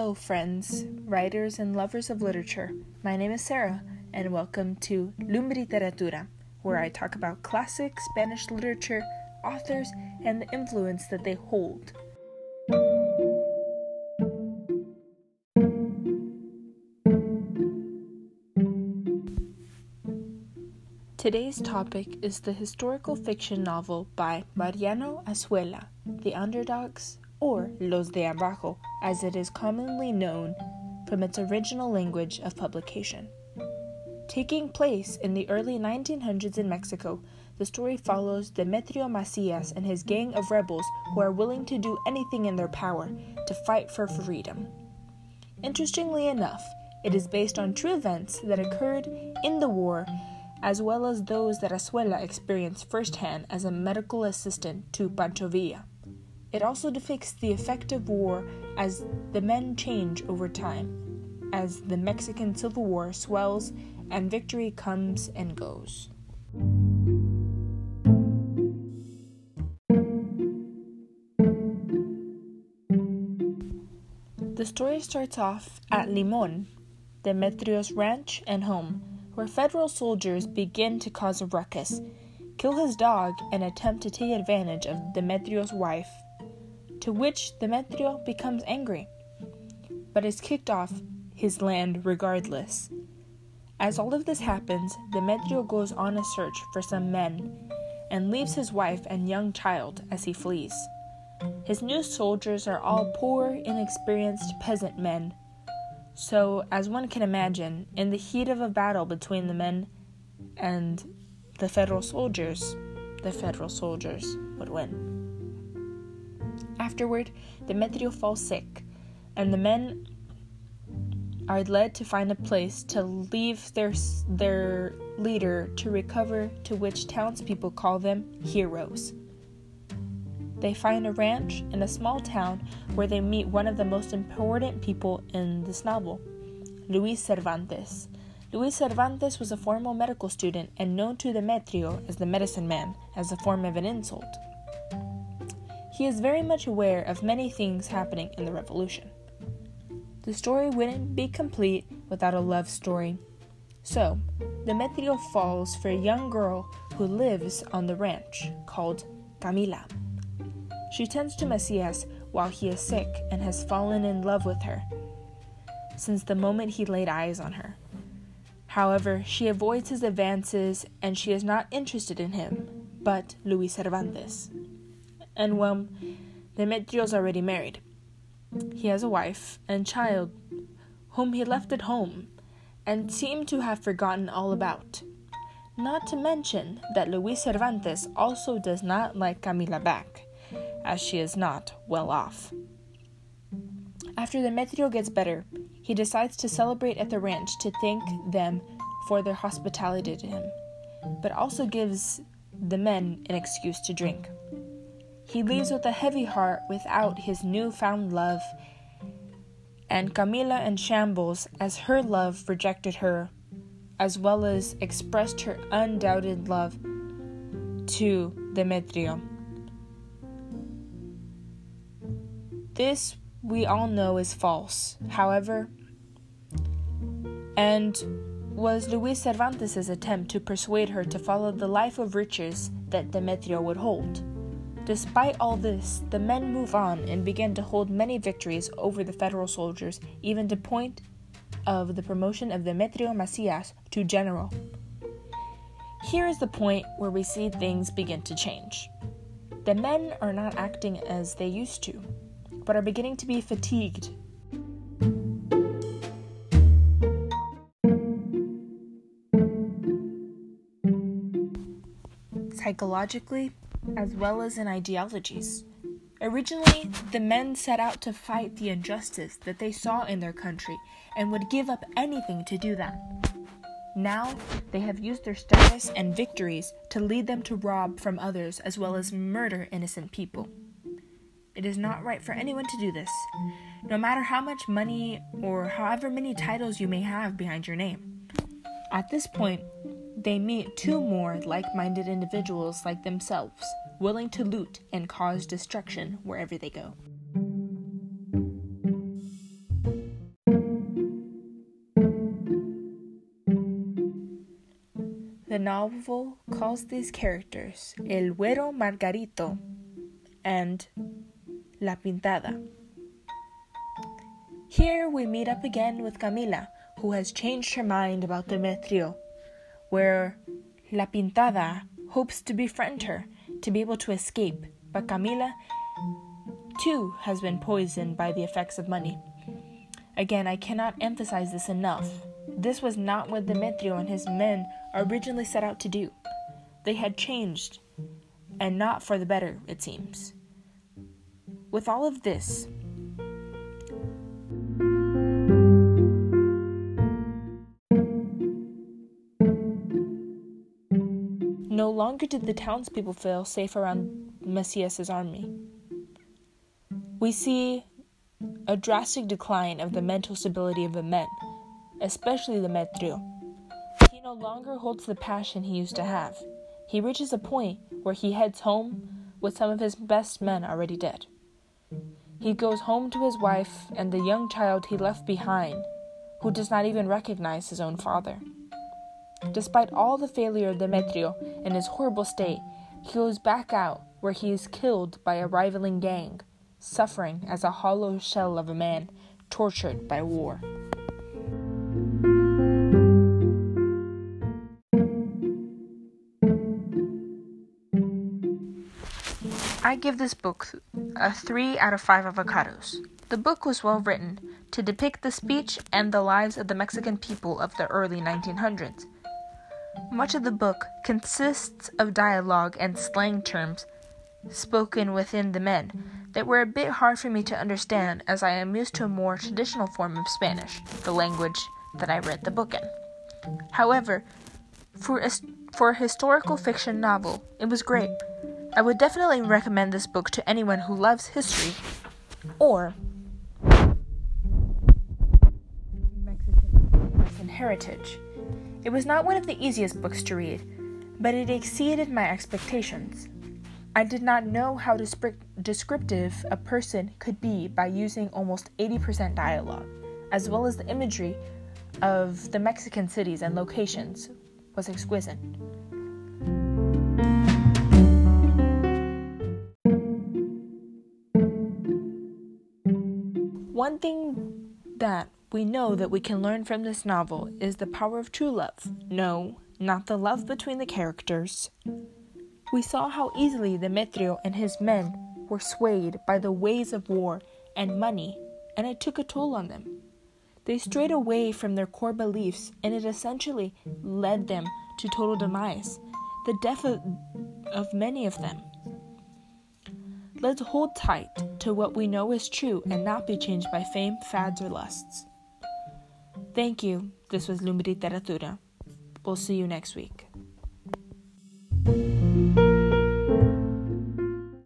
Hello friends, writers and lovers of literature. My name is Sarah, and welcome to Lumbriteratura, where I talk about classic Spanish literature, authors, and the influence that they hold. Today's topic is the historical fiction novel by Mariano Azuela, The Underdogs, or Los de Abajo, as it is commonly known, from its original language of publication. Taking place in the early 1900s in Mexico, the story follows Demetrio Macias and his gang of rebels who are willing to do anything in their power to fight for freedom. Interestingly enough, it is based on true events that occurred in the war, as well as those that Azuela experienced firsthand as a medical assistant to Pancho Villa. It also depicts the effect of war as the men change over time, as the Mexican Civil War swells and victory comes and goes. The story starts off at Limón, Demetrio's ranch and home, where federal soldiers begin to cause a ruckus, kill his dog, and attempt to take advantage of Demetrio's wife, to which Demetrio becomes angry, but is kicked off his land regardless. As all of this happens, Demetrio goes on a search for some men, and leaves his wife and young child as he flees. His new soldiers are all poor, inexperienced peasant men, so as one can imagine, in the heat of a battle between the men and the federal soldiers would win. Afterward, Demetrio falls sick, and the men are led to find a place to leave their leader to recover, to which townspeople call them heroes. They find a ranch in a small town where they meet one of the most important people in this novel, Luis Cervantes. Luis Cervantes was a former medical student and known to Demetrio as the medicine man, as a form of an insult. He is very much aware of many things happening in the revolution. The story wouldn't be complete without a love story. So, Demetrio falls for a young girl who lives on the ranch, called Camila. She tends to Macias while he is sick and has fallen in love with her since the moment he laid eyes on her. However, she avoids his advances and she is not interested in him, but Luis Cervantes. And well, Demetrio's already married. He has a wife and child, whom he left at home, and seemed to have forgotten all about. Not to mention that Luis Cervantes also does not like Camila back, as she is not well off. After Demetrio gets better, he decides to celebrate at the ranch to thank them for their hospitality to him, but also gives the men an excuse to drink. He leaves with a heavy heart without his newfound love, and Camila in shambles as her love rejected her, as well as expressed her undoubted love to Demetrio. This we all know is false, however, and was Luis Cervantes' attempt to persuade her to follow the life of riches that Demetrio would hold. Despite all this, the men move on and begin to hold many victories over the federal soldiers, even to the point of the promotion of Demetrio Macias to general. Here is the point where we see things begin to change. The men are not acting as they used to, but are beginning to be fatigued. Psychologically, as well as in ideologies. Originally, the men set out to fight the injustice that they saw in their country and would give up anything to do that. Now, they have used their status and victories to lead them to rob from others as well as murder innocent people. It is not right for anyone to do this, no matter how much money or however many titles you may have behind your name. At this point, they meet two more like-minded individuals like themselves, willing to loot and cause destruction wherever they go. novel calls these characters El Güero Margarito and La Pintada. Here we meet up again with Camila, who has changed her mind about Demetrio, where La Pintada hopes to befriend her to be able to escape, but Camila too has been poisoned by the effects of money. Again, I cannot emphasize this enough. This was not what Demetrio and his men originally set out to do. They had changed, and not for the better, it seems. With all of this, no longer did the townspeople feel safe around Macias' army. We see a drastic decline of the mental stability of the men, especially Demetrio. He no longer holds the passion he used to have. He reaches a point where he heads home with some of his best men already dead. He goes home to his wife and the young child he left behind, who does not even recognize his own father. Despite all the failure of Demetrio and his horrible state, he goes back out where he is killed by a rivaling gang, suffering as a hollow shell of a man tortured by war. I give this book a 3 out of 5 avocados. The book was well written to depict the speech and the lives of the Mexican people of the early 1900s. Much of the book consists of dialogue and slang terms spoken within the men that were a bit hard for me to understand, as I am used to a more traditional form of Spanish, the language that I read the book in. However, for a historical fiction novel, it was great. I would definitely recommend this book to anyone who loves history or Mexican heritage. It was not one of the easiest books to read, but it exceeded my expectations. I did not know how descriptive a person could be by using almost 80% dialogue, as well as the imagery of the Mexican cities and locations was exquisite. One thing that we know that we can learn from this novel is the power of true love. No, not the love between the characters. We saw how easily Demetrio and his men were swayed by the ways of war and money, and it took a toll on them. They strayed away from their core beliefs, and it essentially led them to total demise, the death of many of them. Let's hold tight to what we know is true and not be changed by fame, fads, or lusts. Thank you. This was Lumbriteratura. We'll see you next week.